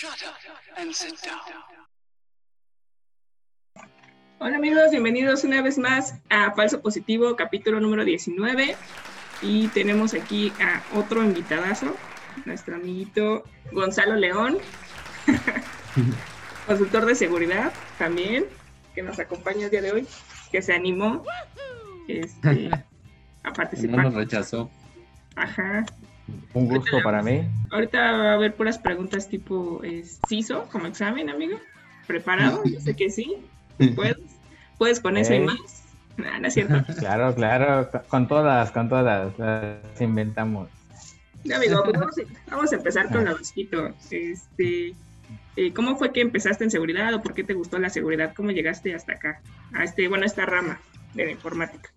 Shut up and sit down. Hola amigos, bienvenidos una vez más a Falso Positivo, capítulo número 19. Y tenemos aquí a otro invitadazo, nuestro amiguito Gonzalo León, consultor de seguridad también, que nos acompaña el día de hoy, que se animó a participar. No nos rechazó. Ajá. Un gusto para mí. Ahorita va a haber puras preguntas tipo CISO, como examen, amigo. ¿Preparado? Yo sé que sí. ¿Puedes con eso y más? Nah, no es cierto. Claro. Con todas las inventamos. No, amigo, pues vamos a empezar con lo básico. ¿Cómo fue que empezaste en seguridad o por qué te gustó la seguridad? ¿Cómo llegaste hasta acá? A esta rama de la informática.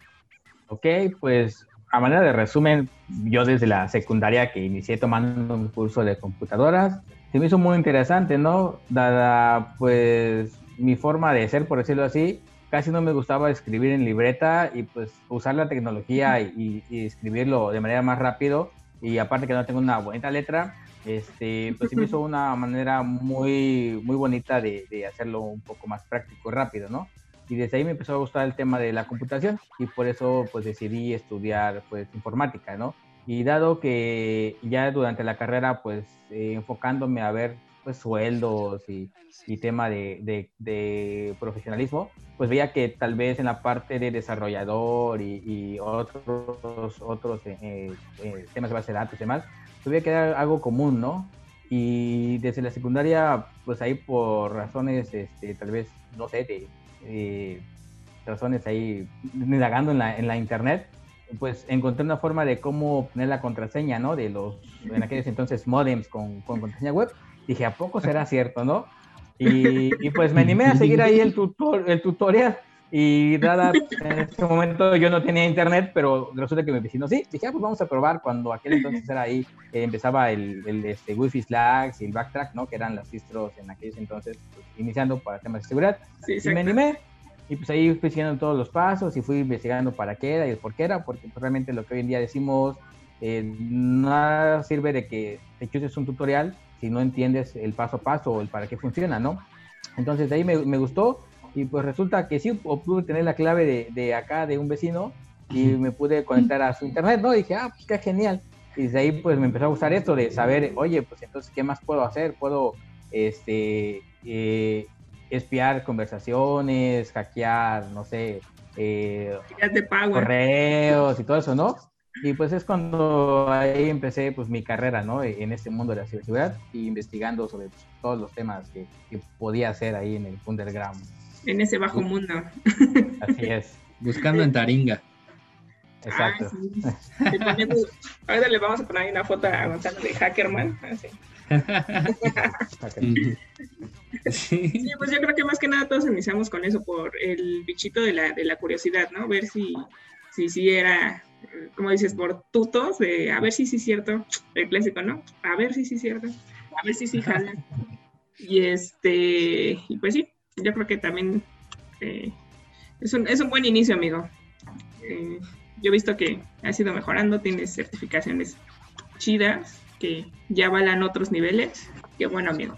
Ok, pues... A manera de resumen, yo desde la secundaria que inicié tomando un curso de computadoras, se me hizo muy interesante, ¿no? Dada, pues, mi forma de ser, por decirlo así, casi no me gustaba escribir en libreta y, pues, usar la tecnología y escribirlo de manera más rápido. Y aparte que no tengo una bonita letra, pues, se me hizo una manera muy, muy bonita de hacerlo un poco más práctico, rápido, ¿no? Y desde ahí me empezó a gustar el tema de la computación y por eso pues decidí estudiar pues informática, ¿no? Y dado que ya durante la carrera pues enfocándome a ver pues sueldos y tema de profesionalismo, pues veía que tal vez en la parte de desarrollador y otros temas de base de datos y demás, tuviera que dar algo común, ¿no? Y desde la secundaria pues ahí por razones tal vez, no sé, razones ahí navegando en la internet, pues encontré una forma de cómo poner la contraseña, ¿no? De los, en aquellos entonces, modems con contraseña web. Dije, ¿a poco será cierto, no? Y pues me animé a seguir ahí el tutorial y nada, en ese momento yo no tenía internet, pero resulta que mi vecino sí. Dije, pues vamos a probar. Cuando aquel entonces era ahí, empezaba el Wi-Fi Slacks y el Backtrack, ¿no? Que eran las distros en aquellos entonces, pues, iniciando para temas de seguridad. Sí, y me animé. Y pues ahí fui siguiendo todos los pasos y fui investigando para qué era y por qué era, porque realmente lo que hoy en día decimos, nada sirve de que te chuses un tutorial si no entiendes el paso a paso o el para qué funciona, ¿no? Entonces ahí me gustó y pues resulta que sí obtuve tener la clave de acá de un vecino y me pude conectar a su internet, ¿no? Y dije, pues qué genial. Y desde ahí pues me empezó a gustar esto de saber, oye, pues entonces, ¿qué más puedo hacer? Puedo, espiar conversaciones, hackear, no sé, correos y todo eso, ¿no? Y pues es cuando ahí empecé pues mi carrera, ¿no? En este mundo de la ciberseguridad y investigando sobre pues, todos los temas que podía hacer ahí en el underground. En ese bajo mundo. Así es. Buscando en Taringa. Exacto. Ah, sí. Ahora le vamos a poner una foto a Gonzalo de Hackerman. Así. Sí, pues yo creo que más que nada todos iniciamos con eso por el bichito de la curiosidad, ¿no? Ver si era, como dices, por tutos, de a ver si es cierto, el clásico, ¿no? A ver si es cierto, a ver si jala. Y y pues sí, yo creo que también es un buen inicio, amigo. Yo he visto que has ido mejorando, tienes certificaciones chidas, que ya avalan otros niveles. Qué bueno, amigo.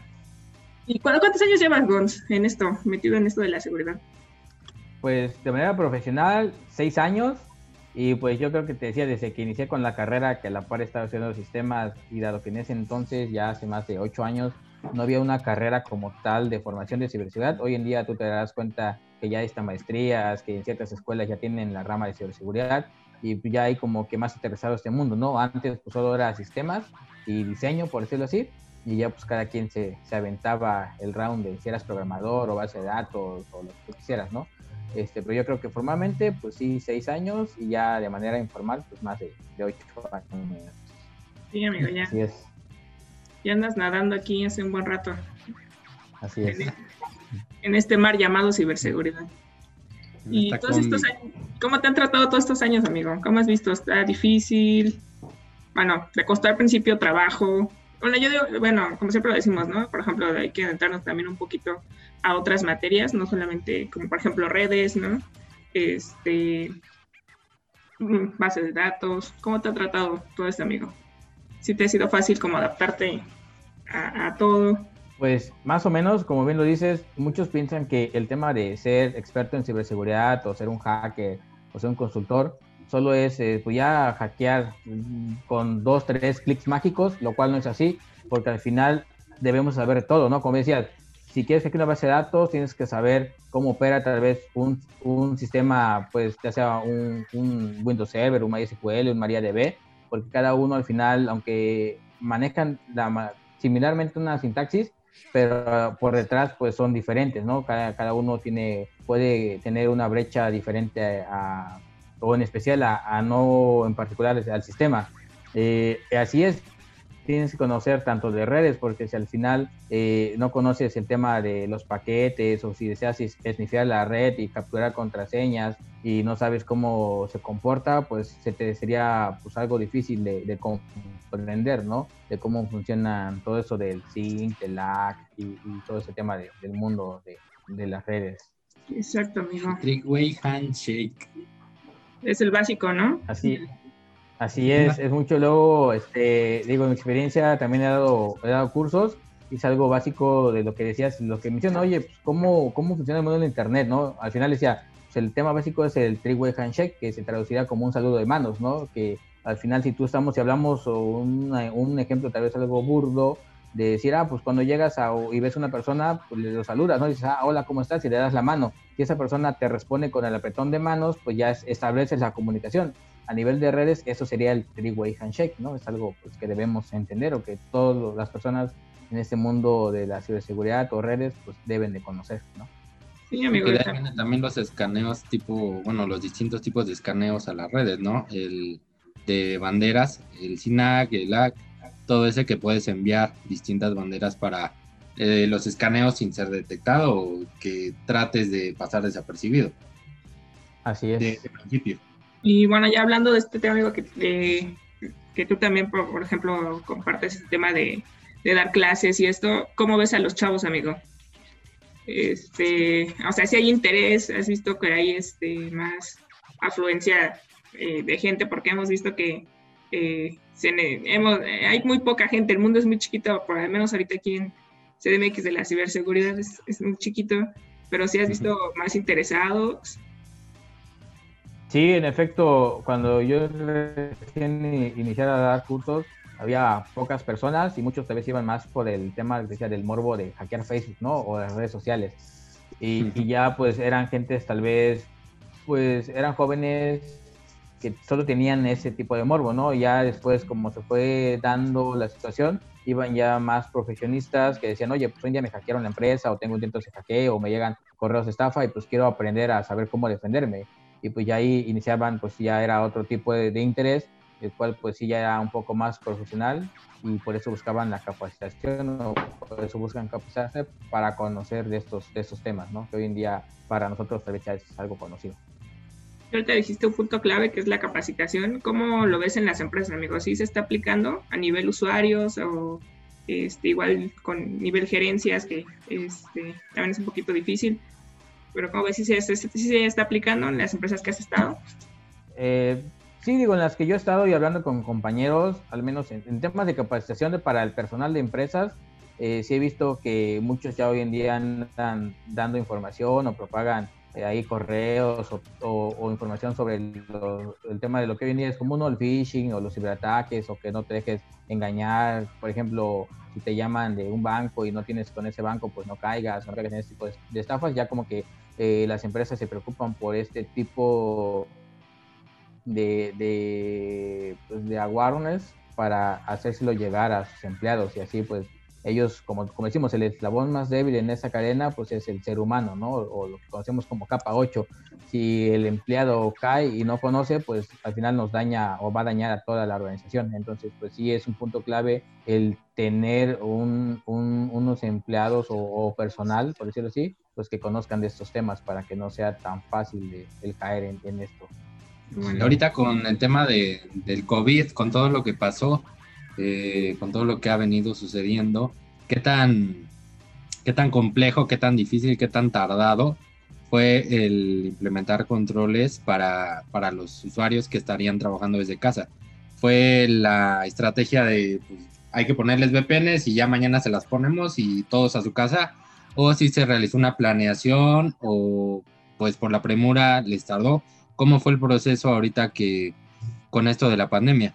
¿Y cuántos años llevas, Gonz, en esto, metido en esto de la seguridad? Pues de manera profesional, 6 años. Y pues yo creo que te decía, desde que inicié con la carrera, que a la par estaba haciendo sistemas, y dado que en ese entonces, ya hace más de 8 años, no había una carrera como tal de formación de ciberseguridad. Hoy en día tú te darás cuenta que ya hay estas maestrías, que en ciertas escuelas ya tienen la rama de ciberseguridad, y ya hay como que más interesado este mundo, ¿no? Antes pues solo era sistemas y diseño, por decirlo así, y ya pues cada quien se aventaba el round de si eras programador o base de datos o lo que quisieras, ¿no? Pero yo creo que formalmente, pues sí, 6 años, y ya de manera informal, pues más de 8 años. Sí, amigo, ya. Así es. Ya andas nadando aquí hace un buen rato. Así es. En este mar llamado ciberseguridad. Y todos estos años, ¿cómo te han tratado todos estos años, amigo? ¿Cómo has visto? ¿Está difícil? Bueno, te costó al principio trabajo. Bueno, yo digo, bueno, como siempre lo decimos, ¿no? Por ejemplo, hay que adentrarnos también un poquito a otras materias, no solamente como, por ejemplo, redes, ¿no? Bases de datos. ¿Cómo te ha tratado todo esto, amigo? ¿Sí te ha sido fácil como adaptarte a todo? Pues más o menos, como bien lo dices, muchos piensan que el tema de ser experto en ciberseguridad o ser un hacker o ser un consultor solo es pues ya hackear con 2, 3 clics mágicos, lo cual no es así, porque al final debemos saber todo, ¿no? Como decías, si quieres hackear una base de datos, tienes que saber cómo opera tal vez un sistema, pues ya sea un Windows Server, un MySQL, un MariaDB, porque cada uno al final, aunque manejan similarmente una sintaxis, pero por detrás pues son diferentes, ¿no? Cada uno puede tener una brecha diferente o en especial no en particular al sistema. Así es, tienes que conocer tanto de redes, porque si al final no conoces el tema de los paquetes o si deseas snifear la red y capturar contraseñas y no sabes cómo se comporta, pues se te sería pues algo difícil de comprender, ¿no? De cómo funcionan todo eso del SYN, del LAC y todo ese tema del mundo de las redes. Exacto, amigo. Three-way handshake. Es el básico, ¿no? Así es mucho. Luego, digo, en mi experiencia también he dado cursos y es algo básico de lo que decías, lo que me dicen, oye, pues, ¿cómo funciona el mundo del internet, ¿no? Al final decía, pues, el tema básico es el three-way handshake, que se traducirá como un saludo de manos, ¿no? Que al final, si hablamos, o un ejemplo tal vez algo burdo, de decir, pues cuando llegas y ves a una persona, pues le saludas, ¿no? Y dices, hola, ¿cómo estás? Y le das la mano. Si esa persona te responde con el apretón de manos, pues ya estableces la comunicación. A nivel de redes, eso sería el three-way handshake, ¿no? Es algo pues que debemos entender, o que todas las personas en este mundo de la ciberseguridad o redes pues deben de conocer, ¿no? Sí, amigo. Y también los escaneos los distintos tipos de escaneos a las redes, ¿no? El de banderas, el SINAC, el LAC, todo ese que puedes enviar distintas banderas para los escaneos sin ser detectado o que trates de pasar desapercibido. Así es. Desde el principio. Y bueno, ya hablando de este tema, amigo, que tú también, por ejemplo, compartes el tema de dar clases y esto, ¿cómo ves a los chavos, amigo? O sea, si hay interés, has visto que hay más afluencia de gente, porque hemos visto que hay muy poca gente, el mundo es muy chiquito, por al menos ahorita aquí en CDMX de la ciberseguridad es muy chiquito, pero si has visto más interesados. Sí, en efecto, cuando yo recién iniciara a dar cursos, había pocas personas y muchos tal vez iban más por el tema del morbo de hackear Facebook, ¿no? O las redes sociales. Y ya pues eran gentes tal vez, pues eran jóvenes que solo tenían ese tipo de morbo, ¿no? Ya después, como se fue dando la situación, iban ya más profesionistas que decían, oye, pues un día me hackearon la empresa, o tengo un intento de hackeo, o me llegan correos de estafa y pues quiero aprender a saber cómo defenderme. Y pues ya ahí iniciaban, pues ya era otro tipo de interés, el cual pues sí ya era un poco más profesional, y por eso buscaban la capacitación, o por eso buscan capacitarse para conocer de estos temas, ¿no? Que hoy en día para nosotros tal vez ya es algo conocido. Ahorita dijiste un punto clave que es la capacitación. ¿Cómo lo ves en las empresas, amigos? ¿Sí se está aplicando a nivel usuarios o igual con nivel gerencias, que también es un poquito difícil? Pero ¿cómo ves? ¿Sí se está aplicando en las empresas que has estado? Sí, digo, en las que yo he estado y hablando con compañeros, al menos en temas de capacitación para el personal de empresas, sí he visto que muchos ya hoy en día andan dando información o propagan ahí correos o información sobre el tema de lo que hoy en día es común, ¿no? El phishing o los ciberataques, o que no te dejes engañar. Por ejemplo, si te llaman de un banco y no tienes con ese banco, pues no caigas en ese tipo de estafas. Ya como que las empresas se preocupan por este tipo de awareness para hacérselo llegar a sus empleados, y así pues ellos, como decimos, el eslabón más débil en esa cadena pues es el ser humano, ¿no? O lo que conocemos como capa 8. Si el empleado cae y no conoce, pues al final nos daña o va a dañar a toda la organización. Entonces, pues sí es un punto clave el tener unos empleados o personal, por decirlo así, pues que conozcan de estos temas para que no sea tan fácil el caer en esto. Bueno, ahorita con el tema del COVID, con todo lo que pasó, con todo lo que ha venido sucediendo, qué tan complejo, qué tan difícil, qué tan tardado fue el implementar controles para los usuarios que estarían trabajando desde casa. Fue la estrategia de pues, hay que ponerles VPNs y ya mañana se las ponemos y todos a su casa, o si se realizó una planeación o pues por la premura les tardó. ¿Cómo fue el proceso ahorita que con esto de la pandemia?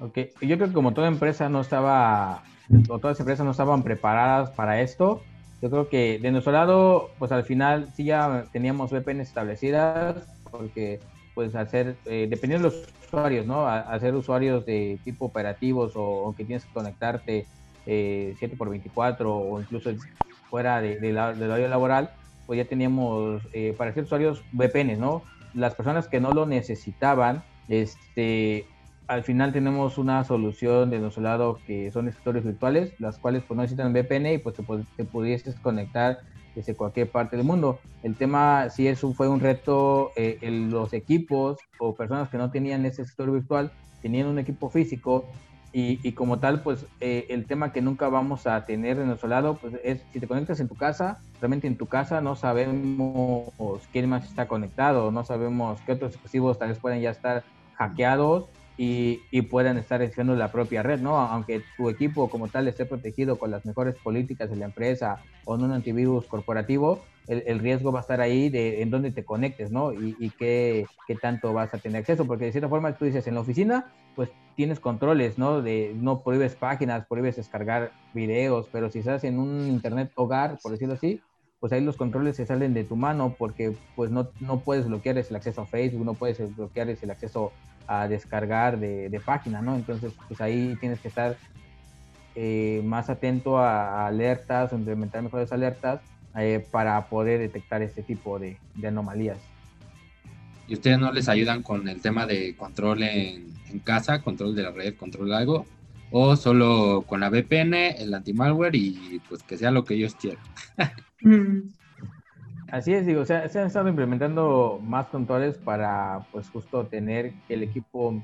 Ok, yo creo que como toda empresa no estaba, o todas las empresas no estaban preparadas para esto. Yo creo que de nuestro lado, pues al final sí ya teníamos VPNs establecidas, porque pues hacer, dependiendo de los usuarios, ¿no? Hacer usuarios de tipo operativos o que tienes que conectarte 7x24 o incluso fuera del horario laboral, pues ya teníamos para hacer usuarios VPNs, ¿no? Las personas que no lo necesitaban, al final tenemos una solución de nuestro lado que son escritorios virtuales, las cuales pues no necesitan VPN y pues te pudieses conectar desde cualquier parte del mundo. El tema sí fue un reto, los equipos o personas que no tenían ese escritorio virtual, tenían un equipo físico y como tal, pues el tema que nunca vamos a tener de nuestro lado, pues es si te conectas en tu casa, realmente en tu casa no sabemos quién más está conectado, no sabemos qué otros dispositivos tal vez pueden ya estar hackeados y puedan estar haciendo la propia red, ¿no? Aunque tu equipo como tal esté protegido con las mejores políticas de la empresa o en un antivirus corporativo, el riesgo va a estar ahí de en dónde te conectes, ¿no? Y qué tanto vas a tener acceso, porque de cierta forma tú dices, en la oficina, pues tienes controles, ¿no? No prohíbes páginas, prohíbes descargar videos, pero si estás en un internet hogar, por decirlo así, pues ahí los controles se salen de tu mano porque pues no puedes bloquear el acceso a Facebook, no puedes bloquear el acceso a descargar de página, ¿no? Entonces, pues ahí tienes que estar más atento a alertas, o implementar mejores alertas para poder detectar este tipo de anomalías. ¿Y ustedes no les ayudan con el tema de control en casa, control de la red, control de algo? ¿O solo con la VPN, el anti-malware y pues que sea lo que ellos quieran? Así es, digo, se han estado implementando más controles para, pues, justo tener el equipo,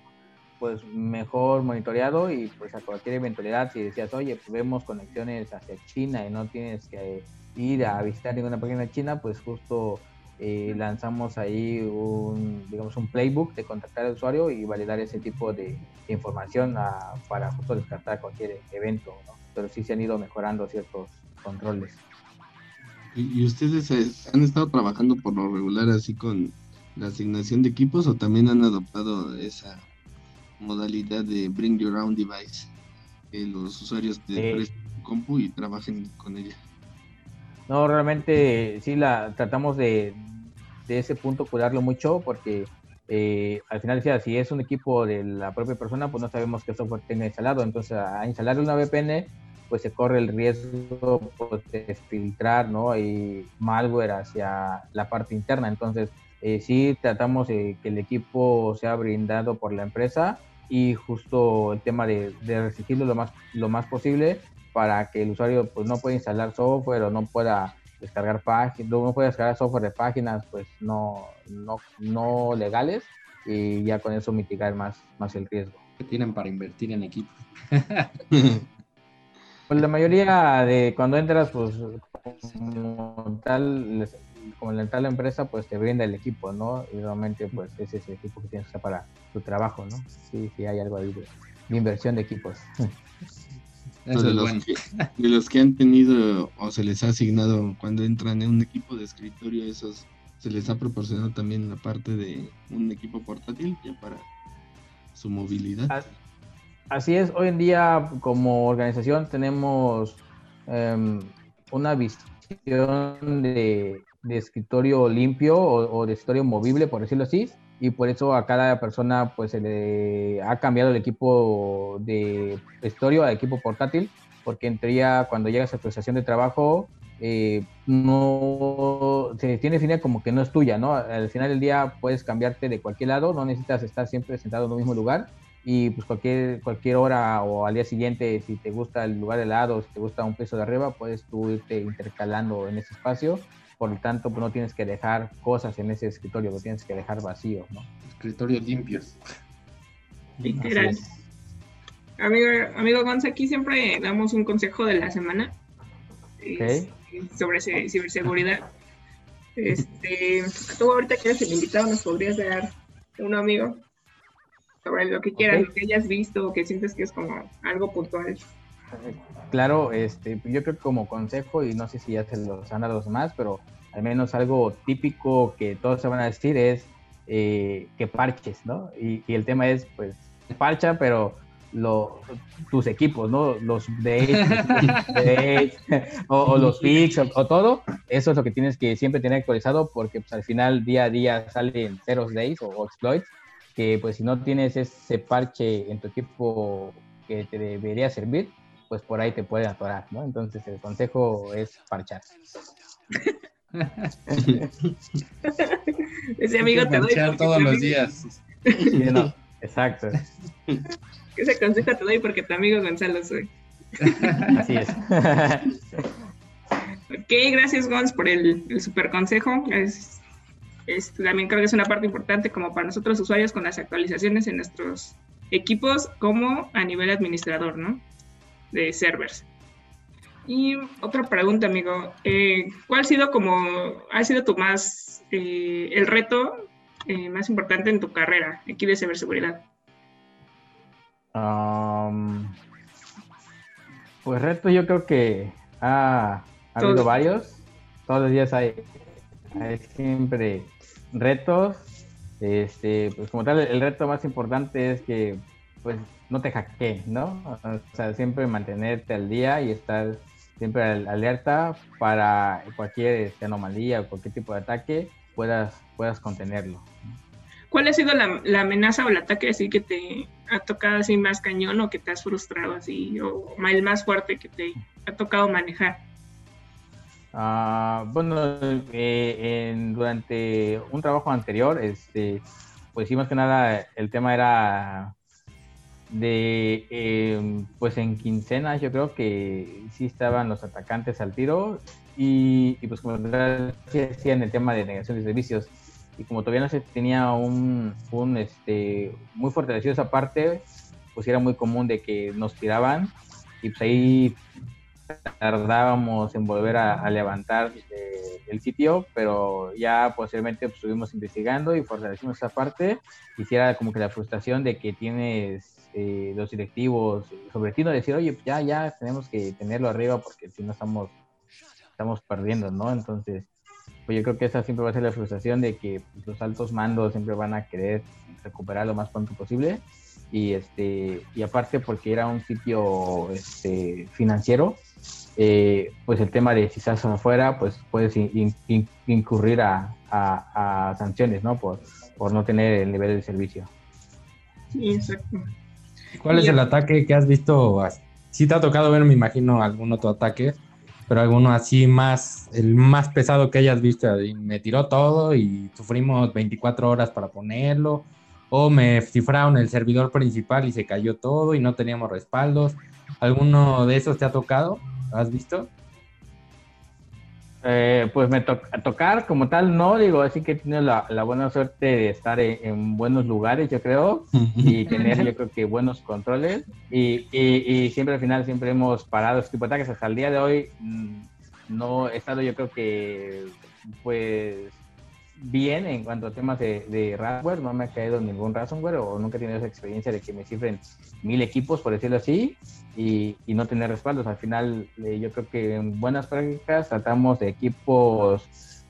pues, mejor monitoreado y, pues, a cualquier eventualidad, si decías, oye, pues, vemos conexiones hacia China y no tienes que ir a visitar ninguna página de China, pues, justo lanzamos ahí un playbook de contactar al usuario y validar ese tipo de información para justo descartar cualquier evento, ¿no? Pero sí se han ido mejorando ciertos controles. ¿Y ustedes han estado trabajando por lo regular así con la asignación de equipos o también han adoptado esa modalidad de Bring Your Own Device? Que los usuarios te presten compu y trabajen con ella. No, realmente sí la tratamos de ese punto cuidarlo mucho porque al final decía, si es un equipo de la propia persona, pues no sabemos qué software tiene instalado. Entonces, a instalarle una VPN, pues se corre el riesgo de filtrar, ¿no? Y malware hacia la parte interna. Entonces, sí tratamos que el equipo sea brindado por la empresa y justo el tema de restringirlo lo más posible para que el usuario pues no pueda instalar software o no pueda descargar páginas, no pueda descargar software de páginas pues no legales y ya con eso mitigar más el riesgo. ¿Qué tienen para invertir en equipo? Pues la mayoría de cuando entras, pues como tal la empresa, pues te brinda el equipo, ¿no? Y realmente, pues ese es el equipo que tienes que usar para tu trabajo, ¿no? Sí, hay algo ahí de inversión de equipos. Eso es bueno. De los que han tenido o se les ha asignado cuando entran en un equipo de escritorio, esos se les ha proporcionado también la parte de un equipo portátil ya para su movilidad. Así es, hoy en día como organización tenemos una visión de escritorio limpio o de escritorio movible, por decirlo así, y por eso a cada persona pues se le ha cambiado el equipo de escritorio a equipo portátil, porque en teoría cuando llegas a tu estación de trabajo no se tiene definida como que no es tuya, ¿no? Al final del día puedes cambiarte de cualquier lado, no necesitas estar siempre sentado en un mismo lugar, y pues cualquier hora o al día siguiente, si te gusta el lugar de lado, si te gusta un piso de arriba, puedes tú irte intercalando en ese espacio. Por lo tanto, pues no tienes que dejar cosas en ese escritorio, lo tienes que dejar vacío, ¿no? Escritorios limpios. Literal. Amigo Gonza, aquí siempre damos un consejo de la semana sobre ciberseguridad. Tú ahorita que eres el invitado, ¿nos podrías dar uno, amigo? sobre lo que quieras, lo que hayas visto o que sientes que es como algo puntual. Claro, yo creo que como consejo, y no sé si ya se los han dado los demás, pero al menos algo típico que todos se van a decir es que parches, ¿no? Y el tema es, pues, parcha, pero tus equipos, ¿no? Los de o los fix o todo, eso es lo que tienes que siempre tener actualizado, porque pues, al final día a día salen zeros days o exploits, que pues si no tienes ese parche en tu equipo que te debería servir, pues por ahí te pueden atorar, ¿no? Entonces el consejo es parchar. Ese amigo te doy todos los días. Sí, no, exacto. Ese consejo te doy porque tu amigo Gonzalo soy. Así es. Ok, gracias Gonz por el super consejo. También creo que es una parte importante como para nosotros usuarios con las actualizaciones en nuestros equipos como a nivel administrador, ¿no? De servers. Y otra pregunta, amigo. ¿Cuál ha sido tu más, el reto más importante en tu carrera aquí de ciberseguridad? Pues reto yo creo que ha habido varios. Todos los días hay siempre retos. Pues como tal, el reto más importante es que pues no te hackeen, ¿no? O sea, siempre mantenerte al día y estar siempre alerta para cualquier anomalía o cualquier tipo de ataque puedas contenerlo. ¿Cuál ha sido la amenaza o el ataque así que te ha tocado así más cañón o que te has frustrado así o el más fuerte que te ha tocado manejar? Durante un trabajo anterior, pues sí, más que nada el tema era de pues en quincenas yo creo que sí estaban los atacantes al tiro y pues como sí hacían el tema de negación de servicios y como todavía no se tenía un muy fortalecido esa parte, pues era muy común de que nos tiraban y pues ahí tardábamos en volver a levantar el sitio, pero ya posteriormente pues, estuvimos investigando y fortalecimos esa parte. Hiciera como que la frustración de que tienes los directivos sobre ti no decir, oye, ya tenemos que tenerlo arriba porque si no estamos perdiendo, ¿no? Entonces, pues yo creo que esa siempre va a ser la frustración de que pues, los altos mandos siempre van a querer recuperar lo más pronto posible y aparte porque era un sitio financiero, pues el tema de si estás afuera, pues puedes incurrir a sanciones, ¿no? Por no tener el nivel de servicio. Sí, exacto. ¿Cuál es el ataque que has visto? Sí te ha tocado ver, me imagino, algún otro ataque, pero alguno así el más pesado que hayas visto. Y me tiró todo y sufrimos 24 horas para ponerlo, o me cifraron el servidor principal y se cayó todo y no teníamos respaldos. ¿Alguno de esos te ha tocado? ¿Has visto? Pues me tocar como tal no, digo, así que he tenido la buena suerte de estar en buenos lugares, yo creo, y tener yo creo que buenos controles y siempre al final siempre hemos parado este tipo de ataques. Hasta el día de hoy no he estado yo creo que pues bien en cuanto a temas de ransomware, no me ha caído ningún ransomware o nunca he tenido esa experiencia de que me cifren 1000 equipos, por decirlo así, y no tener respaldos. Al final, yo creo que en buenas prácticas tratamos de equipos,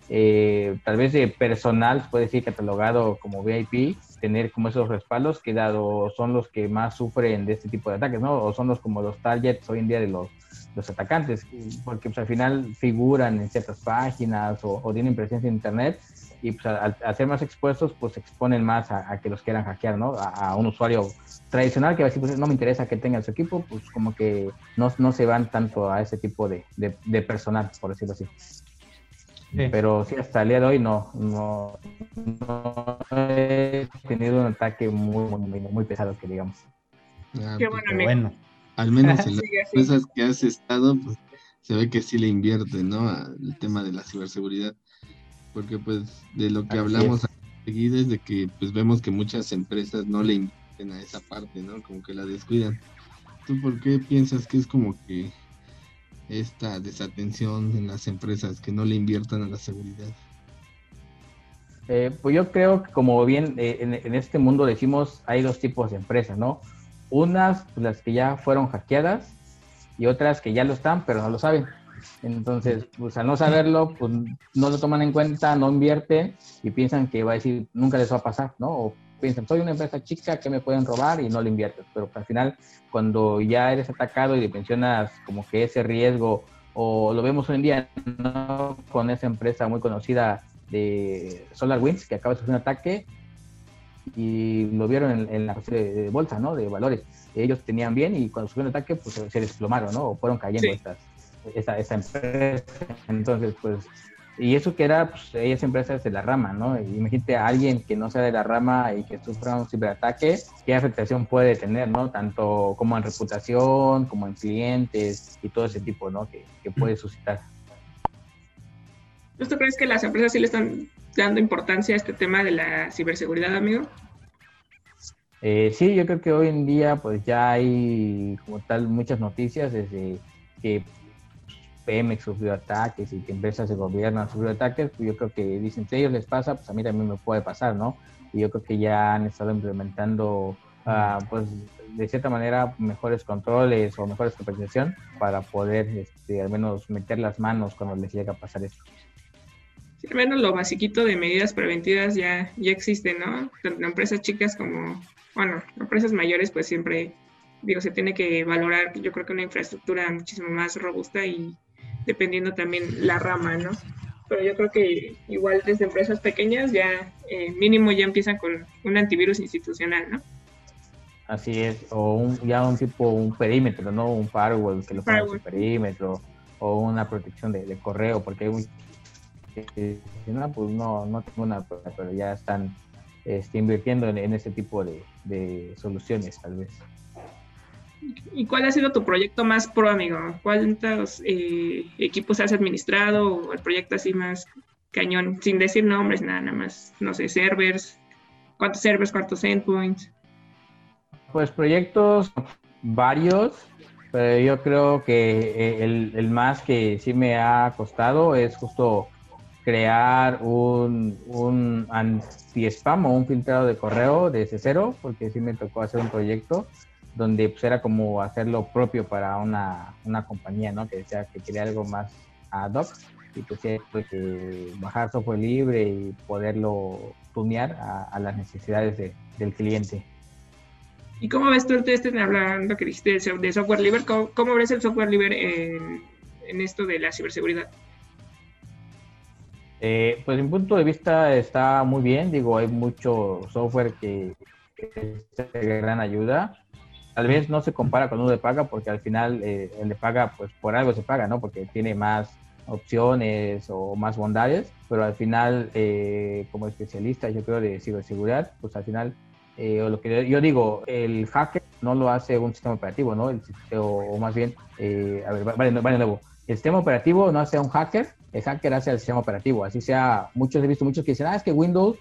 tal vez de personal, puede decir catalogado como VIP, tener como esos respaldos que dado son los que más sufren de este tipo de ataques, ¿no? O son como los targets hoy en día de los atacantes, porque pues, al final figuran en ciertas páginas o tienen presencia en internet y pues al ser más expuestos pues se exponen más a que los quieran hackear, ¿no? A un usuario tradicional que va a decir, pues no me interesa que tenga su equipo, pues como que no se van tanto a ese tipo de personal, por decirlo así. Sí. Pero sí, hasta el día de hoy no he tenido un ataque muy pesado, que digamos. Qué bueno. Al menos en las empresas que has estado, pues se ve que sí le invierte, ¿no? Al tema de la ciberseguridad. Porque pues de lo que hablamos seguido es de que pues vemos que muchas empresas no le invierten a esa parte, ¿no? Como que la descuidan. ¿Tú por qué piensas que es como que esta desatención en las empresas, que no le inviertan a la seguridad? Pues yo creo que, como bien en este mundo decimos, hay dos tipos de empresas, ¿no? Unas, pues, las que ya fueron hackeadas, y otras que ya lo están, pero no lo saben. Entonces, pues al no saberlo, pues no lo toman en cuenta, no invierten y piensan que va a decir, nunca les va a pasar, ¿no? O piensan, soy una empresa chica, que me pueden robar, y no lo inviertes. Pero pues, al final, cuando ya eres atacado y dimensionas como que ese riesgo, o lo vemos hoy en día, ¿no?, con esa empresa muy conocida de SolarWinds, que acaba de hacer un ataque y lo vieron en la bolsa, ¿no?, de valores. Ellos tenían bien y cuando sufrieron el ataque, pues se desplomaron, ¿no?, o fueron cayendo, sí, esta empresa. Entonces, pues, y eso que era, pues, esa empresa es de la rama, ¿no? Imagínate a alguien que no sea de la rama y que sufra un ciberataque, ¿qué afectación puede tener, no? Tanto como en reputación, como en clientes y todo ese tipo, ¿no?, que puede suscitar. ¿Tú crees que las empresas sí le están dando importancia a este tema de la ciberseguridad, amigo? Sí, yo creo que hoy en día, pues, ya hay como tal muchas noticias desde que Pemex sufrió ataques y que empresas de gobierno han sufrido ataques. Pues yo creo que dicen, si a ellos les pasa, pues a mí también me puede pasar, ¿no? Y yo creo que ya han estado implementando, pues, de cierta manera, mejores controles o mejores compensación para poder, al menos meter las manos cuando les llega a pasar esto. Sí, al menos lo basiquito de medidas preventivas ya existe, ¿no? Tanto empresas chicas como, bueno, empresas mayores, pues siempre, digo, se tiene que valorar, yo creo que una infraestructura muchísimo más robusta y dependiendo también la rama, ¿no? Pero yo creo que igual desde empresas pequeñas ya mínimo ya empiezan con un antivirus institucional, ¿no? Así es, o un perímetro, ¿no? Un firewall que lo ponga en su perímetro, o una protección de correo, porque hay pues no tengo una, pero ya están invirtiendo en ese tipo de soluciones, tal vez. ¿Y cuál ha sido tu proyecto más pro, amigo? ¿Cuántos equipos has administrado? ¿O el proyecto así más cañón? Sin decir nombres, nada más, no sé, servers. ¿Cuántos servers, cuántos endpoints? Pues proyectos varios, pero yo creo que el más que sí me ha costado es justo crear un anti-spam o un filtrado de correo desde cero, porque sí me tocó hacer un proyecto donde pues era como hacerlo propio para una compañía, ¿no?, que decía que quería algo más ad hoc y pues bajar software libre y poderlo tunear a las necesidades del cliente. ¿Y cómo ves tú, hablando que dijiste de software libre, cómo ves el software libre en esto de la ciberseguridad? Pues en punto de vista está muy bien, digo, hay mucho software que es de gran ayuda. Tal vez no se compara con uno de paga, porque al final el de paga, pues por algo se paga, ¿no? Porque tiene más opciones o más bondades, pero al final, como especialista, yo creo, de ciberseguridad, pues al final, lo que yo digo, el hacker no lo hace un sistema operativo, ¿no? O más bien, el sistema operativo no hace un hacker, el hacker hace el sistema operativo. Así sea, muchos he visto, muchos que dicen, es que Windows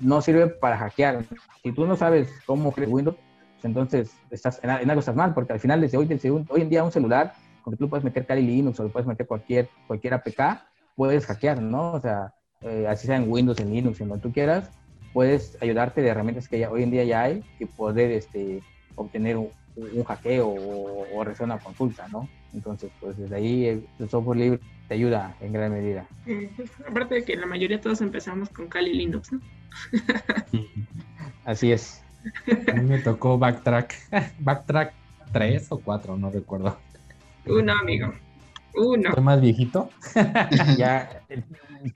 no sirve para hackear. Si tú no sabes cómo crear Windows, entonces estás en algo estás mal, porque al final hoy en día un celular, con que tú puedes meter Kali Linux o le puedes meter cualquier APK, puedes hackear, ¿no? O sea, así sea en Windows, en Linux, en donde tú quieras, puedes ayudarte de herramientas que hoy en día ya hay y poder obtener un hackeo o realizar una consulta, ¿no? Entonces, pues desde ahí el software libre te ayuda en gran medida. Aparte de que la mayoría todos empezamos con Kali Linux, ¿no? Así es. A mí me tocó Backtrack 3 o 4, no recuerdo. Uno, amigo. Uno. ¿Soy más viejito? Ya,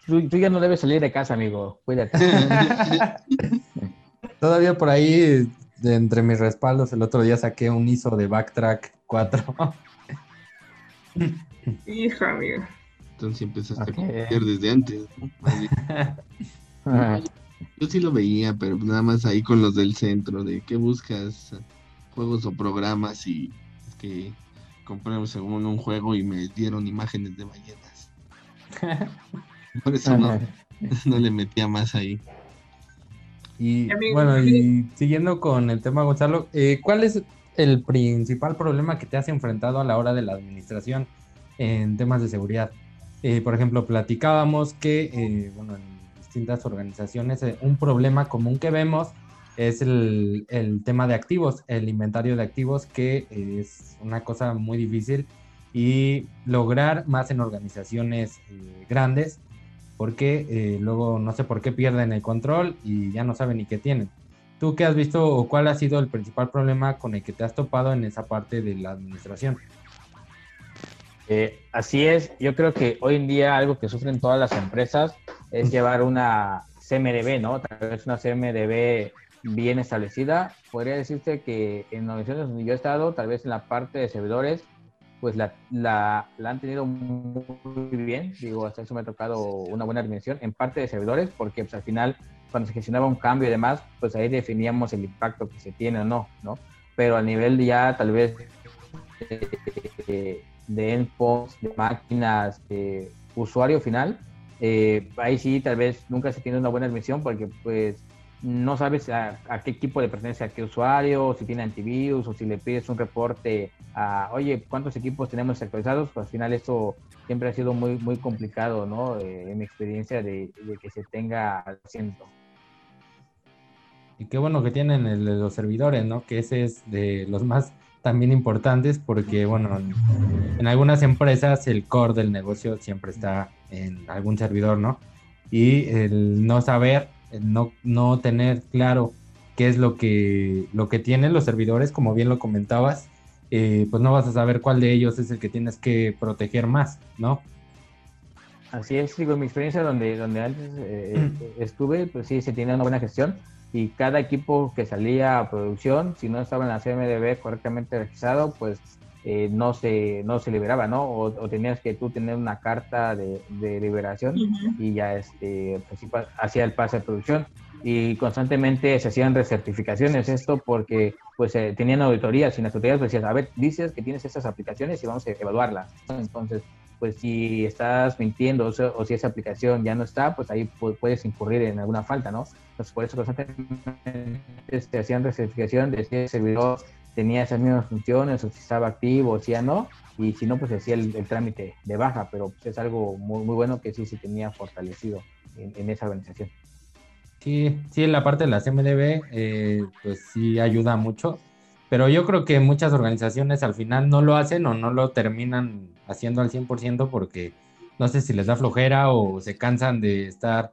tú ya no debes salir de casa, amigo. Cuídate. Todavía por ahí, de entre mis respaldos, el otro día saqué un ISO de Backtrack 4. Hijo, amigo. Entonces empezaste a cometer desde antes, ¿no? Yo sí lo veía, pero nada más ahí con los del centro, de qué buscas juegos o programas, y que compré según un juego y me dieron imágenes de ballenas. Por eso no le metía más ahí. Y bueno, y siguiendo con el tema, Gonzalo, ¿cuál es el principal problema que te has enfrentado a la hora de la administración en temas de seguridad? Por ejemplo, platicábamos que, bueno, distintas organizaciones, un problema común que vemos es el tema de activos, el inventario de activos, que es una cosa muy difícil y lograr más en organizaciones grandes, porque luego no sé por qué pierden el control y ya no saben ni qué tienen. ¿Tú qué has visto o cuál ha sido el principal problema con el que te has topado en esa parte de la administración? Así es, yo creo que hoy en día algo que sufren todas las empresas es llevar una CMDB, ¿no? Tal vez una CMDB bien establecida. Podría decirse que en organizaciones donde yo he estado, tal vez en la parte de servidores, pues la han tenido muy bien. Digo, hasta eso me ha tocado una buena dimensión en parte de servidores, porque pues, al final, cuando se gestionaba un cambio y demás, pues ahí definíamos el impacto que se tiene o no, ¿no? Pero a nivel ya, tal vez, de endpoints, de máquinas, de usuario final, ahí sí, tal vez nunca se tiene una buena admisión, porque pues no sabes a qué equipo le pertenece a qué usuario, o si tiene antivirus, o si le pides un reporte a, oye, ¿cuántos equipos tenemos actualizados? Pues al final eso siempre ha sido muy, muy complicado, ¿no? En mi experiencia de que se tenga al 100%. Y qué bueno que tienen el de los servidores, ¿no? Que ese es de los más también importantes, porque, bueno, en algunas empresas el core del negocio siempre está en algún servidor, ¿no? Y el no saber, el no tener claro qué es lo que tienen los servidores, como bien lo comentabas, pues no vas a saber cuál de ellos es el que tienes que proteger más, ¿no? Así es, digo, en mi experiencia donde antes estuve, pues sí, se tiene una buena gestión. Y cada equipo que salía a producción, si no estaba en la CMDB correctamente registrado, pues no se liberaba, ¿no? O tenías que tú tener una carta de liberación y ya pues, hacía el pase de producción. Y constantemente se hacían recertificaciones, esto porque pues tenían auditorías, y en las auditorías decías, a ver, dices que tienes estas aplicaciones y vamos a evaluarlas. Entonces, pues si estás mintiendo o si esa aplicación ya no está, pues ahí puedes incurrir en alguna falta, ¿no? Entonces, por eso constantemente se hacían recertificación de si el servidor tenía esas mismas funciones, o si estaba activo, o si ya no, y si no, pues se hacía el trámite de baja, pero pues, es algo muy, muy bueno que sí se tenía fortalecido en esa organización. Sí, la parte de la CMDB, pues sí ayuda mucho, pero yo creo que muchas organizaciones al final no lo hacen o no lo terminan haciendo al 100% porque no sé si les da flojera o se cansan de estar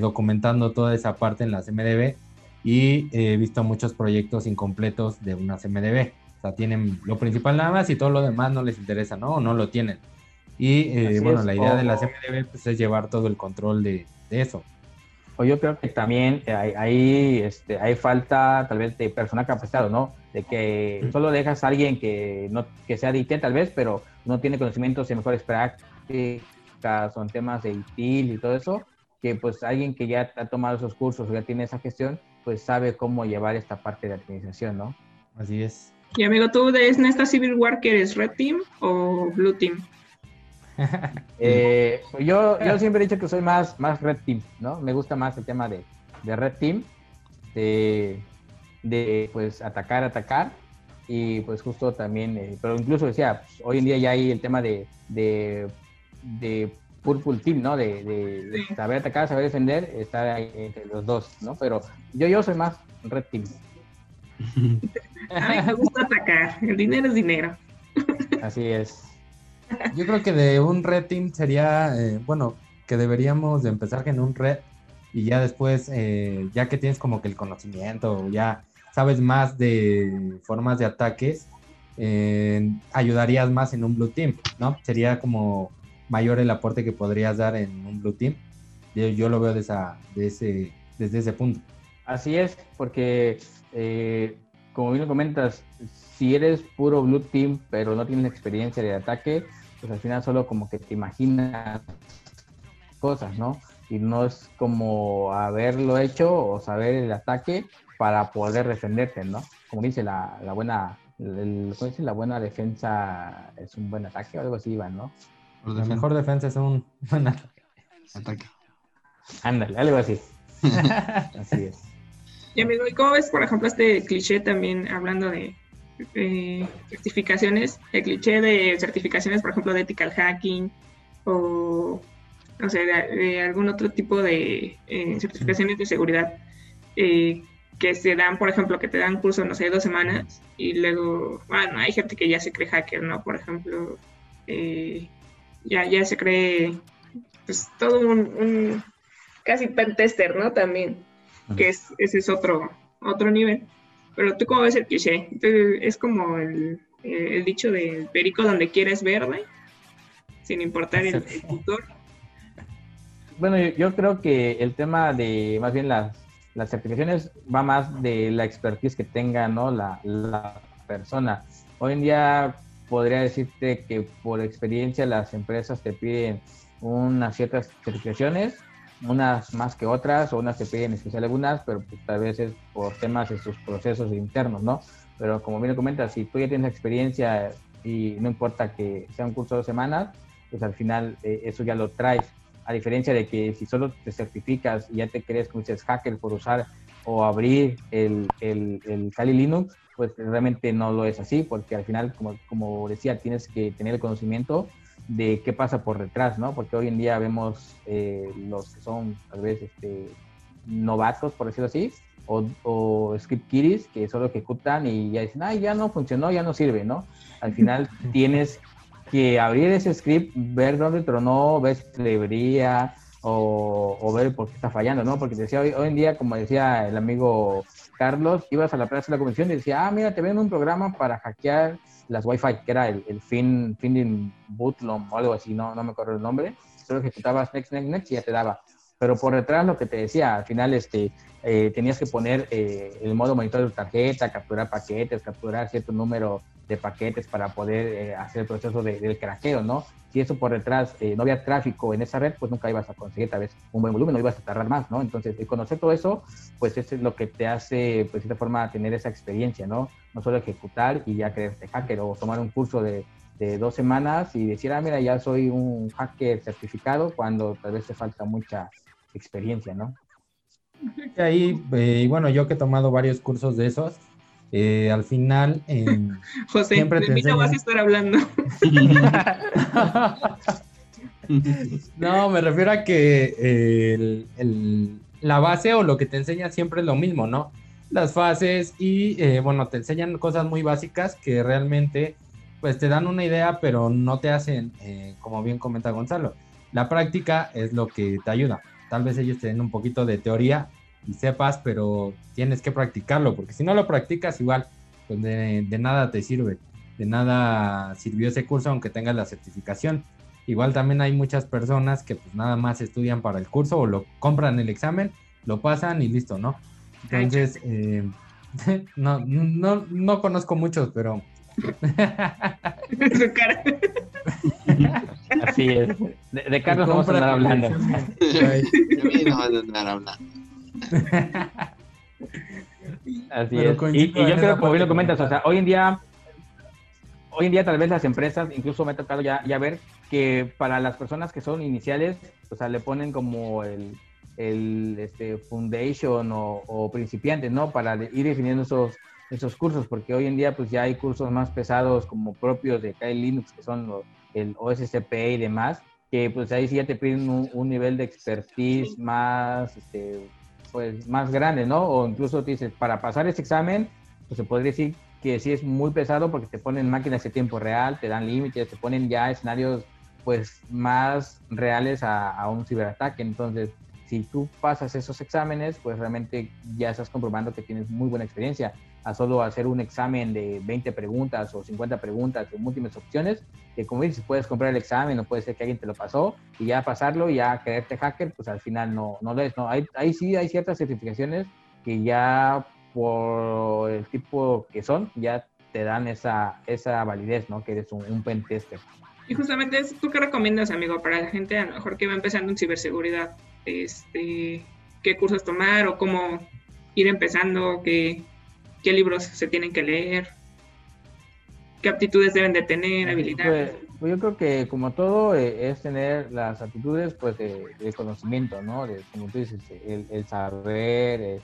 documentando toda esa parte en la CMDB, y he visto muchos proyectos incompletos de una CMDB. O sea, tienen lo principal nada más y todo lo demás no les interesa, ¿no? O no lo tienen. Y bueno, la idea de la CMDB pues, es llevar todo el control de eso. O yo creo que también hay falta tal vez de personal capacitado, ¿no? De que solo dejas a alguien que sea de IT tal vez, pero no tiene conocimientos en mejores prácticas o en temas de ITIL y todo eso, que pues alguien que ya ha tomado esos cursos o ya tiene esa gestión, pues sabe cómo llevar esta parte de administración, ¿no? Así es. Y amigo, ¿tú en esta Civil War que eres Red Team o Blue Team? Yo siempre he dicho que soy más Red Team, ¿no? Me gusta más el tema de Red Team, de pues atacar, y pues justo también, pero incluso decía, pues, hoy en día ya hay el tema de Purple Team, ¿no? De saber atacar, saber defender, estar ahí entre los dos, ¿no? Pero yo soy más Red Team. Ay, me gusta atacar, el dinero es dinero. Así es. Yo creo que de un Red Team sería, bueno, que deberíamos de empezar en un Red, y ya después, ya que tienes como que el conocimiento, ya sabes más de formas de ataques, ayudarías más en un Blue Team, ¿no? Sería como mayor el aporte que podrías dar en un Blue Team. Yo lo veo desde ese punto. Así es, porque como bien lo comentas, si eres puro Blue Team, pero no tienes experiencia de ataque, pues al final solo como que te imaginas cosas, ¿no? Y no es como haberlo hecho o saber el ataque para poder defenderte, ¿no? Como dice la buena defensa es un buen ataque o algo así, Iván, ¿no? Pues la mejor defensa es un buen ataque. Ándale, algo así. Así es. Y amigo, ¿y cómo ves, por ejemplo, este cliché también hablando de certificaciones, el cliché de certificaciones, por ejemplo, de ethical hacking o o sea, de algún otro tipo de certificaciones de seguridad que se dan, por ejemplo, que te dan curso, no sé, 2 semanas y luego, bueno, hay gente que ya se cree hacker, ¿no? Por ejemplo, ya se cree, pues, todo un casi pentester, ¿no? También, que es, ese es otro nivel. Pero tú, ¿cómo ves el cliché? Entonces, es como el dicho de perico donde quieres verde, sin importar el tutor. Bueno, yo creo que el tema de, más bien, las certificaciones va más de la expertise que tenga, ¿no? La persona. Hoy en día podría decirte que por experiencia las empresas te piden unas ciertas certificaciones, unas más que otras, o unas te piden especial algunas, pero pues a veces por temas de sus procesos internos, ¿no? Pero como bien lo comentas, si tú ya tienes experiencia y no importa que sea un curso de 2 semanas, pues al final eso ya lo traes. A diferencia de que si solo te certificas y ya te crees que dices hacker por usar o abrir el Kali Linux, pues realmente no lo es así, porque al final, como decía, tienes que tener el conocimiento de qué pasa por detrás, ¿no? Porque hoy en día vemos los que son, tal vez, novatos, por decirlo así, o script kiddies que solo ejecutan y ya dicen, ay, ya no funcionó, ya no sirve, ¿no? Al final tienes que abrir ese script, ver dónde tronó, ver si debería, o ver por qué está fallando, ¿no? Porque decía, hoy en día, como decía el amigo Carlos, ibas a la plaza de la convención y decía, ah, mira, te venden un programa para hackear las Wi-Fi, que era el Finding Bootlom o algo así, no me acuerdo el nombre. Solo ejecutabas next y ya te daba. Pero por detrás, lo que te decía, al final tenías que poner el modo monitor de tu tarjeta, capturar paquetes, capturar cierto número de paquetes para poder hacer el proceso del craqueo, ¿no? Si eso por detrás no había tráfico en esa red, pues nunca ibas a conseguir tal vez un buen volumen, no ibas a tardar más, ¿no? Entonces, conocer todo eso, pues eso es lo que te hace, pues de cierta forma, tener esa experiencia, ¿no? No solo ejecutar y ya creerte hacker, o tomar un curso de 2 semanas y decir, ah, mira, ya soy un hacker certificado, cuando tal vez te falta mucha experiencia, ¿no? Ahí, bueno, yo que he tomado varios cursos de esos, al final, José, siempre de mí no vas a estar hablando. No, me refiero a que la base o lo que te enseñan siempre es lo mismo, ¿no? Las fases y, bueno, te enseñan cosas muy básicas que realmente, pues, te dan una idea, pero no te hacen, como bien comenta Gonzalo, la práctica es lo que te ayuda. Tal vez ellos te den un poquito de teoría y sepas, pero tienes que practicarlo, porque si no lo practicas, igual, pues de nada te sirve, de nada sirvió ese curso aunque tengas la certificación. Igual también hay muchas personas que pues nada más estudian para el curso o lo compran el examen, lo pasan y listo, ¿no? Entonces, no conozco muchos, pero... Su cara. Así es. De Carlos vamos a andar hablando. Así es. Y yo creo, como bien lo comentas, o sea, hoy en día tal vez las empresas, incluso me ha tocado ya ver que para las personas que son iniciales, o sea, le ponen como el foundation o principiantes, ¿no? Para ir definiendo esos cursos, porque hoy en día pues ya hay cursos más pesados como propios de Kali Linux, que son el OSCP y demás, que pues ahí sí ya te piden un nivel de expertise más, pues más grande, ¿no? O incluso te dices, para pasar ese examen, pues se podría decir que sí es muy pesado, porque te ponen máquinas de tiempo real, te dan límites, te ponen ya escenarios pues más reales a un ciberataque. Entonces, si tú pasas esos exámenes, pues realmente ya estás comprobando que tienes muy buena experiencia. A solo hacer un examen de 20 preguntas o 50 preguntas de múltiples opciones, que como dices, puedes comprar el examen o puede ser que alguien te lo pasó y ya pasarlo y ya creerte hacker, pues al final no lo es, ¿no? Ahí sí hay ciertas certificaciones que ya por el tipo que son, ya te dan esa validez, ¿no? Que eres un pentester. Y justamente, ¿tú qué recomiendas, amigo, para la gente a lo mejor que va empezando en ciberseguridad? ¿Qué cursos tomar o cómo ir empezando? ¿Qué libros se tienen que leer? ¿Qué aptitudes deben de tener, habilidades? Pues yo creo que, como todo, es tener las aptitudes, pues, de conocimiento, ¿no? Como tú dices, el saber,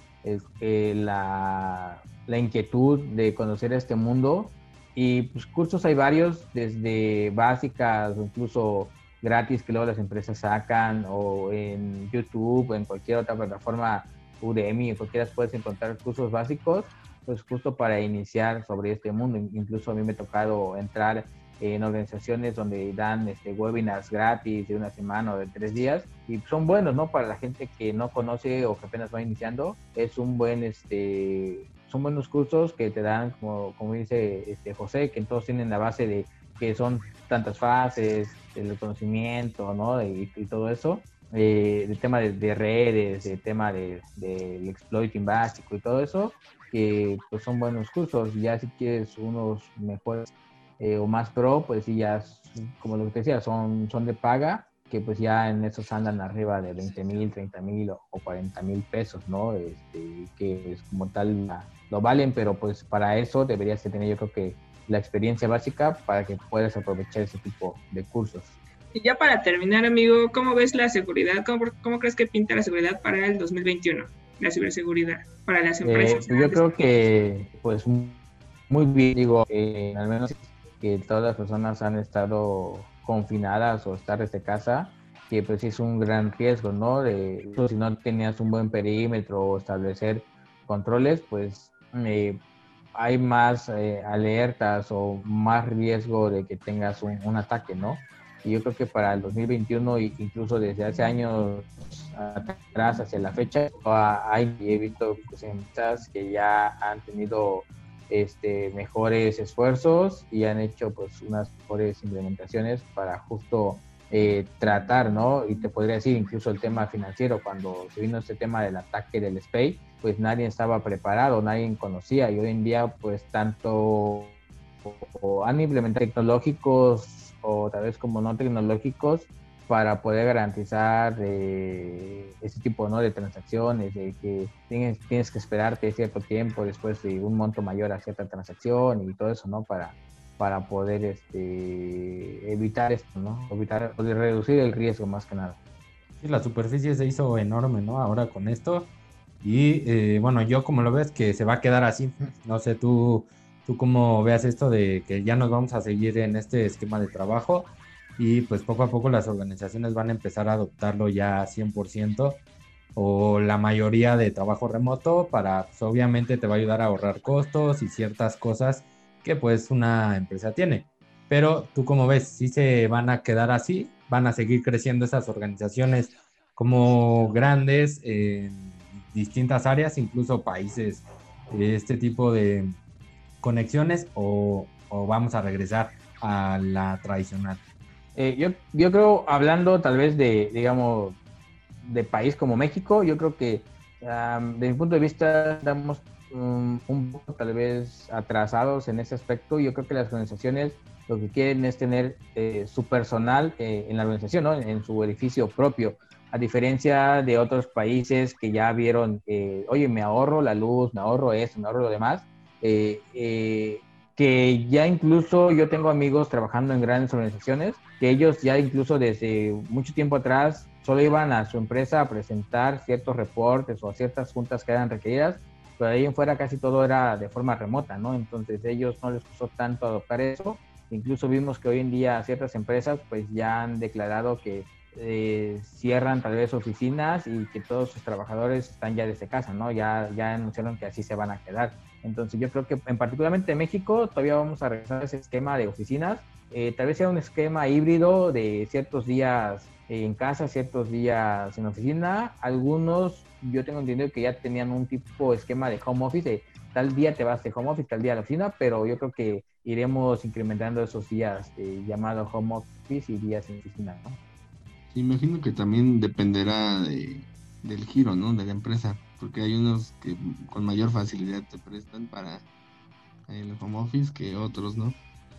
la inquietud de conocer este mundo. Y pues cursos hay varios, desde básicas, incluso gratis que luego las empresas sacan, o en YouTube, o en cualquier otra plataforma, Udemy, o cualquiera, puedes encontrar cursos básicos, pues justo para iniciar sobre este mundo. Incluso a mí me ha tocado entrar en organizaciones donde dan webinars gratis de una semana o de 3 días, y son buenos, ¿no? Para la gente que no conoce o que apenas va iniciando, es un buen, son buenos cursos que te dan, como dice José, que todos tienen la base de que son tantas fases, el conocimiento, ¿no? Y todo eso, el tema de redes, el tema del exploiting básico y todo eso, que pues son buenos cursos. Ya si quieres unos mejores o más pro, pues sí, ya, como lo que te decía, son de paga, que pues ya en esos andan arriba de 20,000, 30,000 o 40,000 pesos, ¿no? Que es como tal, lo valen, pero pues para eso deberías tener, yo creo que, la experiencia básica para que puedas aprovechar ese tipo de cursos. Y ya para terminar, amigo, ¿cómo ves la seguridad? ¿Cómo crees que pinta la seguridad para el 2021? La ciberseguridad para las empresas. Yo creo que, pues, muy bien, digo, al menos que todas las personas han estado confinadas o estar desde casa, que pues es un gran riesgo, ¿no? Si no tenías un buen perímetro o establecer controles, pues hay más alertas o más riesgo de que tengas un ataque, ¿no? Y yo creo que para el 2021, incluso desde hace años atrás hacia la fecha, he visto empresas que ya han tenido mejores esfuerzos y han hecho pues unas mejores implementaciones para justo tratar, ¿no? Y te podría decir incluso el tema financiero, cuando se vino este tema del ataque del SPEI, pues nadie estaba preparado, nadie conocía, y hoy en día pues tanto o han implementado tecnológicos o tal vez como no tecnológicos para poder garantizar ese tipo, ¿no?, de transacciones, de que tienes que esperarte cierto tiempo después de un monto mayor a cierta transacción y todo eso, ¿no?, para poder evitar esto, ¿no?, evitar o reducir el riesgo más que nada. Sí, la superficie se hizo enorme, ¿no?, ahora con esto. Y bueno, yo como lo ves que se va a quedar así, no sé tú cómo veas esto de que ya nos vamos a seguir en este esquema de trabajo y pues poco a poco las organizaciones van a empezar a adoptarlo ya 100% o la mayoría de trabajo remoto para, pues, obviamente te va a ayudar a ahorrar costos y ciertas cosas que pues una empresa tiene. Pero tú cómo ves, ¿sí se van a quedar así? ¿Van a seguir creciendo esas organizaciones como grandes distintas áreas, incluso países, este tipo de conexiones, o vamos a regresar a la tradicional? Yo creo, hablando tal vez de país como México, yo creo que desde mi punto de vista estamos un poco tal vez atrasados en ese aspecto. Yo creo que las organizaciones lo que quieren es tener su personal en la organización, ¿no?, en su edificio propio. A diferencia de otros países que ya vieron, oye, me ahorro la luz, me ahorro esto, me ahorro lo demás, que ya incluso yo tengo amigos trabajando en grandes organizaciones, que ellos ya incluso desde mucho tiempo atrás solo iban a su empresa a presentar ciertos reportes o a ciertas juntas que eran requeridas, pero de ahí en fuera casi todo era de forma remota, ¿no? Entonces a ellos no les costó tanto adoptar eso. Incluso vimos que hoy en día ciertas empresas pues ya han declarado que cierran tal vez oficinas y que todos sus trabajadores están ya desde casa, ¿no? Ya anunciaron que así se van a quedar. Entonces yo creo que en particularmente en México todavía vamos a regresar a ese esquema de oficinas, tal vez sea un esquema híbrido de ciertos días en casa, ciertos días en oficina. Algunos, yo tengo entendido que ya tenían un tipo de esquema de home office, tal día te vas de home office, tal día a la oficina, pero yo creo que iremos incrementando esos días llamados home office y días en oficina, ¿no? Sí, imagino que también dependerá del giro, ¿no?, de la empresa, porque hay unos que con mayor facilidad te prestan para el home office que otros, ¿no?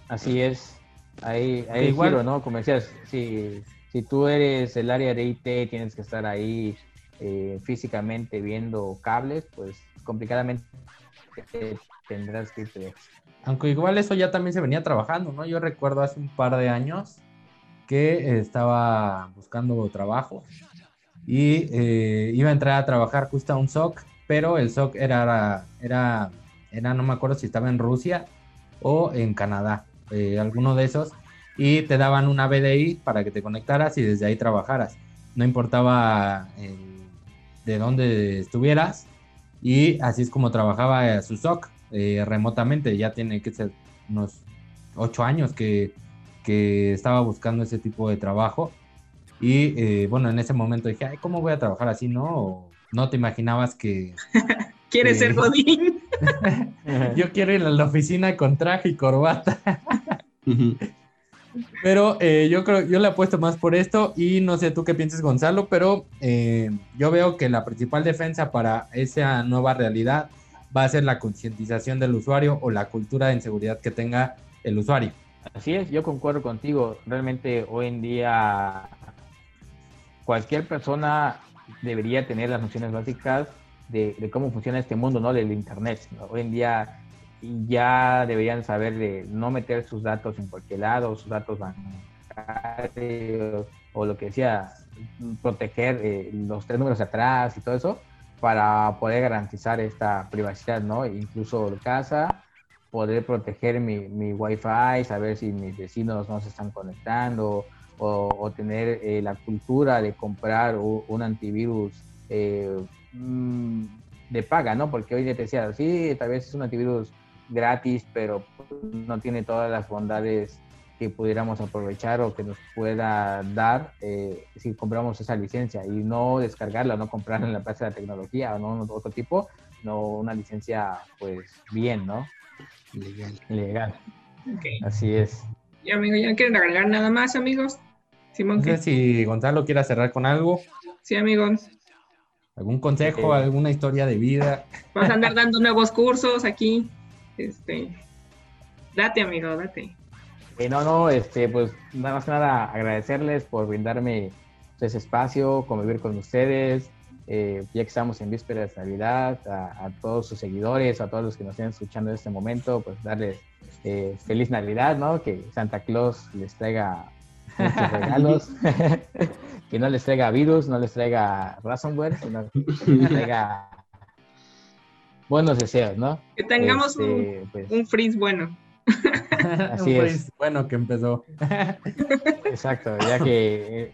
Así es, hay igual giro, ¿no? Como decías, si tú eres el área de IT, tienes que estar ahí físicamente viendo cables, pues complicadamente tendrás que irte. Aunque igual eso ya también se venía trabajando, ¿no? Yo recuerdo hace un par de años que estaba buscando trabajo y iba a entrar a trabajar justo a un SOC, pero el SOC era no me acuerdo si estaba en Rusia o en Canadá, alguno de esos, y te daban una BDI para que te conectaras y desde ahí trabajaras. No importaba de dónde estuvieras, y así es como trabajaba su SOC remotamente. Ya tiene que ser unos 8 años que estaba buscando ese tipo de trabajo. Y bueno, en ese momento dije, ay, ¿cómo voy a trabajar así, no? O no te imaginabas que... ¿Quieres ser godín? Yo quiero ir a la oficina con traje y corbata. Pero yo le apuesto más por esto, y no sé tú qué piensas, Gonzalo, pero yo veo que la principal defensa para esa nueva realidad va a ser la concientización del usuario o la cultura de inseguridad que tenga el usuario. Así es, yo concuerdo contigo. Realmente hoy en día cualquier persona debería tener las nociones básicas de cómo funciona este mundo, ¿no? Del internet, ¿no? Hoy en día ya deberían saber de no meter sus datos en cualquier lado, sus datos bancarios, o lo que decía, proteger los 3 números de atrás y todo eso, para poder garantizar esta privacidad, ¿no? Incluso en casa, poder proteger mi Wi-Fi, saber si mis vecinos no se están conectando, o tener la cultura de comprar un antivirus de paga, ¿no? Porque hoy te decía, sí, tal vez es un antivirus gratis, pero no tiene todas las bondades que pudiéramos aprovechar o que nos pueda dar si compramos esa licencia, y no descargarla, no comprarla en la plaza de la tecnología o no otro tipo, no una licencia, pues, bien, ¿no? Legal. Okay. Así es. Y amigo, ¿ya no quieren agregar nada más, amigos? Simón, no sé si Gonzalo quiera cerrar con algo. Sí, amigos. ¿Algún consejo, alguna historia de vida? Vas a andar dando nuevos cursos aquí. Date, amigo, date. Pues nada más que nada agradecerles por brindarme ese espacio, convivir con ustedes. Ya que estamos en vísperas de Navidad, a todos sus seguidores, a todos los que nos estén escuchando en este momento, pues darles feliz Navidad, ¿no? Que Santa Claus les traiga muchos regalos, que no les traiga virus, no les traiga ransomware, sino que les traiga buenos deseos, ¿no? Que tengamos un freeze bueno. Así un freeze bueno que empezó. Exacto, ya que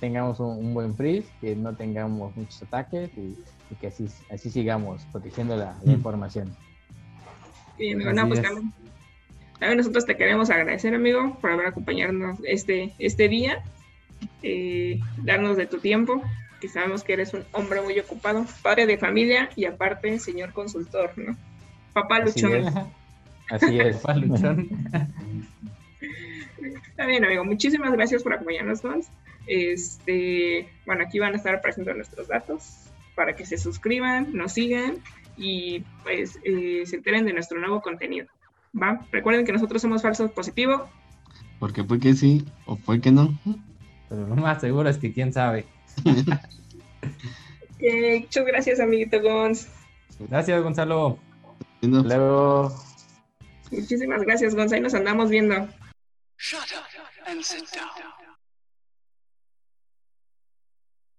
tengamos un buen freeze, que no tengamos muchos ataques, y que así sigamos protegiendo la información. Bien, amigo, no, pues, también nosotros te queremos agradecer, amigo, por haber acompañarnos este día, darnos de tu tiempo, que sabemos que eres un hombre muy ocupado, padre de familia y aparte señor consultor, ¿no? Papá luchón. Así es, papá luchón. Está bien, amigo, muchísimas gracias por acompañarnos todos. Bueno, aquí van a estar apareciendo nuestros datos para que se suscriban, nos sigan y pues se enteren de nuestro nuevo contenido, ¿va? Recuerden que nosotros somos Falso Positivo. Porque fue que sí o fue que no. Pero lo más seguro es que quién sabe. Muchas gracias, amiguito Gonz. Gracias, Gonzalo. Hasta luego. Muchísimas gracias, Gonzalo. Nos andamos viendo. Shut up and sit down.